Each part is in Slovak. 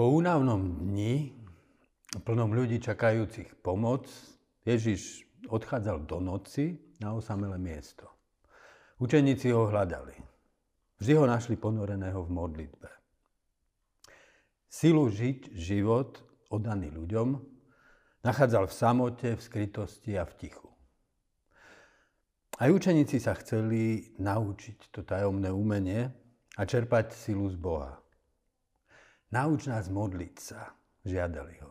Po únavnom dni, plnom ľudí čakajúcich pomoc, Ježiš odchádzal do noci na osamelé miesto. Učeníci ho hľadali. Vždy ho našli ponoreného v modlitbe. Silu žiť život oddaný ľuďom nachádzal v samote, v skrytosti a v tichu. Aj učeníci sa chceli naučiť to tajomné umenie a čerpať silu z Boha. Nauč nás modliť sa, žiadali ho.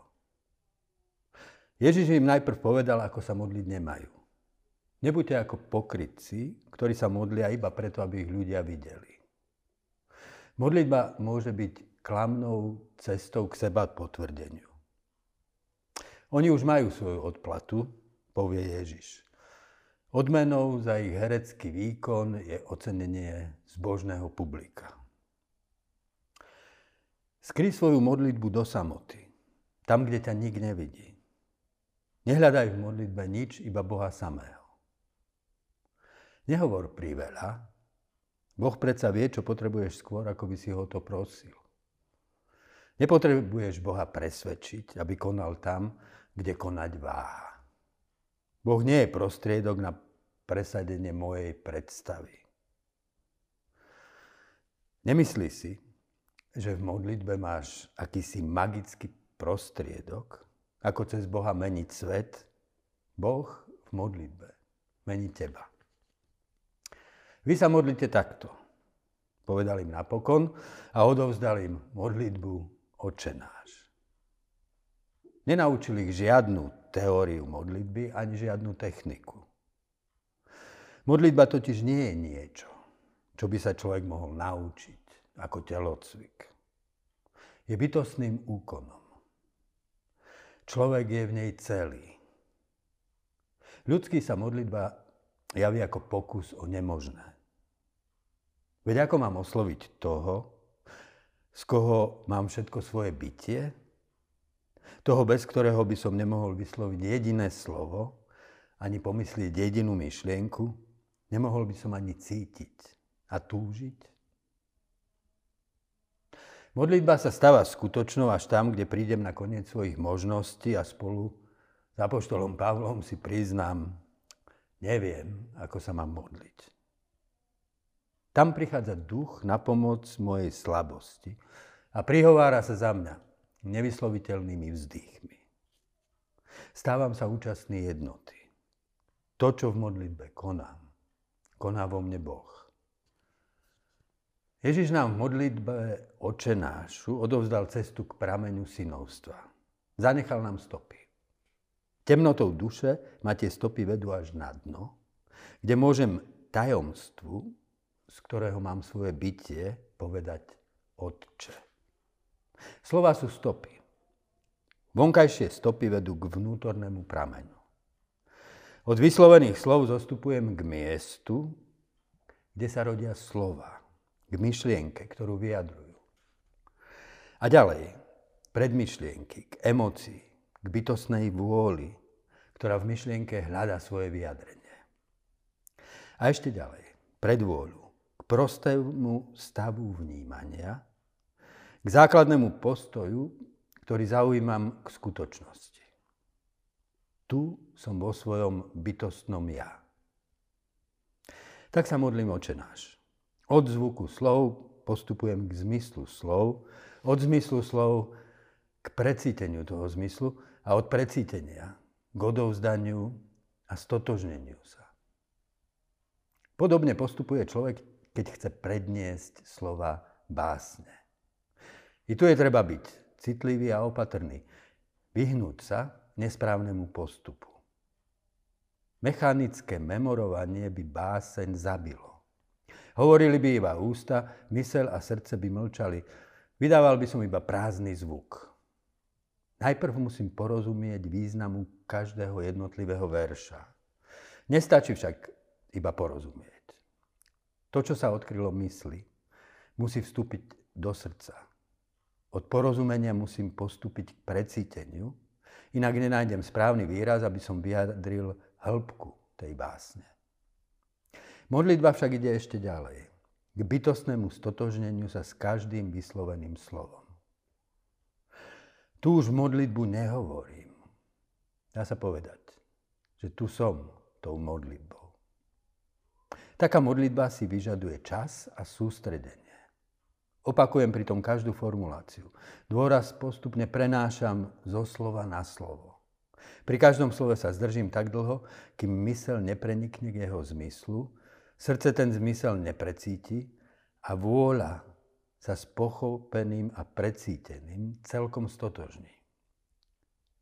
Ježiš im najprv povedal, ako sa modliť nemajú. Nebuďte ako pokrytci, ktorí sa modlia iba preto, aby ich ľudia videli. Modlitba môže byť klamnou cestou k seba potvrdeniu. Oni už majú svoju odplatu, povie Ježiš. Odmenou za ich herecký výkon je ocenenie zbožného publika. Skryj svoju modlitbu do samoty, tam, kde ťa nik nevidí. Nehľadaj v modlitbe nič, iba Boha samého. Nehovor priveľa. Boh predsa vie, čo potrebuješ skôr, ako by si ho to prosil. Nepotrebuješ Boha presvedčiť, aby konal tam, kde konať váha. Boh nie je prostriedok na presadenie mojej predstavy. Nemyslí si, že v modlitbe máš akýsi magický prostriedok, ako cez Boha meniť svet. Boh v modlitbe mení teba. Vy sa modlite takto, povedal im napokon a odovzdal im modlitbu Otče náš. Nenaučil ich žiadnu teóriu modlitby ani žiadnu techniku. Modlitba totiž nie je niečo, čo by sa človek mohol naučiť ako telocvik. Je bytostným úkonom. Človek je v nej celý. Ľudský sa modlitba javí ako pokus o nemožné. Veď ako mám osloviť toho, z koho mám všetko svoje bytie? Toho, bez ktorého by som nemohol vysloviť jediné slovo, ani pomyslieť jedinú myšlienku, nemohol by som ani cítiť a túžiť. Modlitba sa stáva skutočnou až tam, kde prídem na koniec svojich možností a spolu s apoštolom Pavlom si priznám, neviem, ako sa mám modliť. Tam prichádza duch na pomoc mojej slabosti a prihovára sa za mňa nevysloviteľnými vzdýchmi. Stávam sa účastný jednoty. To, čo v modlitbe konám, koná vo mne Boh. Ježiš nám v modlitbe Otče nášu odovzdal cestu k prameňu synovstva. Zanechal nám stopy. Temnotou duše ma tie stopy vedú až na dno, kde môžem tajomstvu, z ktorého mám svoje bytie, povedať Otče. Slová sú stopy. Vonkajšie stopy vedú k vnútornému prameňu. Od vyslovených slov zostupujem k miestu, kde sa rodia slova, k myšlienke, ktorú vyjadrujú. A ďalej, predmyšlienky, k emócii, k bytostnej vôli, ktorá v myšlienke hľadá svoje vyjadrenie. A ešte ďalej, predvôľu, k prostému stavu vnímania, k základnému postoju, ktorý zaujímam k skutočnosti. Tu som vo svojom bytostnom ja. Tak sa modlím Otče náš. Od zvuku slov postupujem k zmyslu slov, od zmyslu slov k precíteniu toho zmyslu a od precítenia k odovzdaniu a stotožneniu sa. Podobne postupuje človek, keď chce predniesť slova básne. I tu je treba byť citlivý a opatrný. Vyhnúť sa nesprávnemu postupu. Mechanické memorovanie by báseň zabilo. Hovorili by iba ústa, myseľ a srdce by mlčali. Vydával by som iba prázdny zvuk. Najprv musím porozumieť významu každého jednotlivého verša. Nestačí však iba porozumieť. To, čo sa odkrylo mysli, musí vstúpiť do srdca. Od porozumenia musím postúpiť k precíteniu, inak nenájdem správny výraz, aby som vyjadril hĺbku tej básne. Modlitba však ide ešte ďalej, k bytostnému stotožneniu sa s každým vysloveným slovom. Tu už modlitbu nehovorím. Dá sa povedať, že tu som tou modlitbou. Taká modlitba si vyžaduje čas a sústredenie. Opakujem pritom každú formuláciu. Dôraz postupne prenášam zo slova na slovo. Pri každom slove sa zdržím tak dlho, kým myseľ neprenikne k jeho zmyslu, srdce ten zmysel neprecíti a vôľa sa s pochopeným a precíteným celkom stotožní.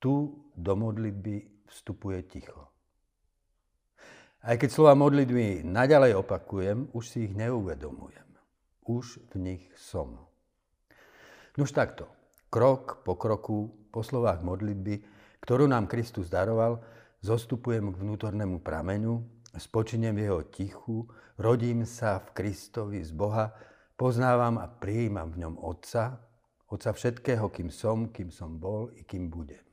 Tu do modlitby vstupuje ticho. Aj keď slova modlitby naďalej opakujem, už si ich neuvedomujem. Už v nich som. Nuž takto, krok po kroku, po slovách modlitby, ktorú nám Kristus daroval, zostupujem k vnútornému prameňu, spočinem v jeho tichu, rodím sa v Kristovi z Boha, poznávam a prijímam v ňom Otca, Otca všetkého, kým som bol i kým budem.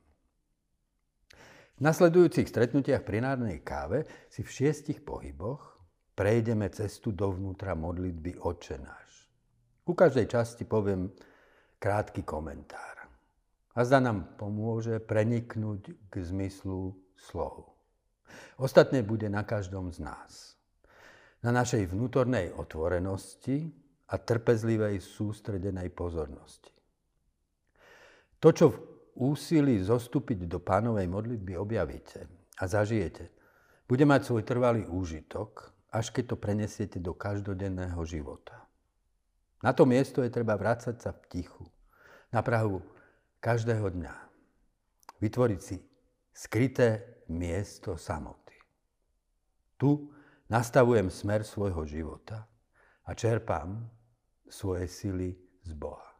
V nasledujúcich stretnutiach pri nádnej káve si v 6 pohyboch prejdeme cestu dovnútra modlitby Otče náš. Ku každej časti poviem krátky komentár. A zda nám pomôže preniknúť k zmyslu slov. Ostatné bude na každom z nás. Na našej vnútornej otvorenosti a trpezlivej sústredenej pozornosti. To, čo v úsilí zostúpiť do Pánovej modlitby objavíte a zažijete, bude mať svoj trvalý úžitok, až keď to prenesiete do každodenného života. Na to miesto je treba vrácať sa v tichu, na prahu každého dňa. Vytvoriť si skryté miesto samoty. Tu nastavujem smer svojho života a čerpám svoje sily z Boha.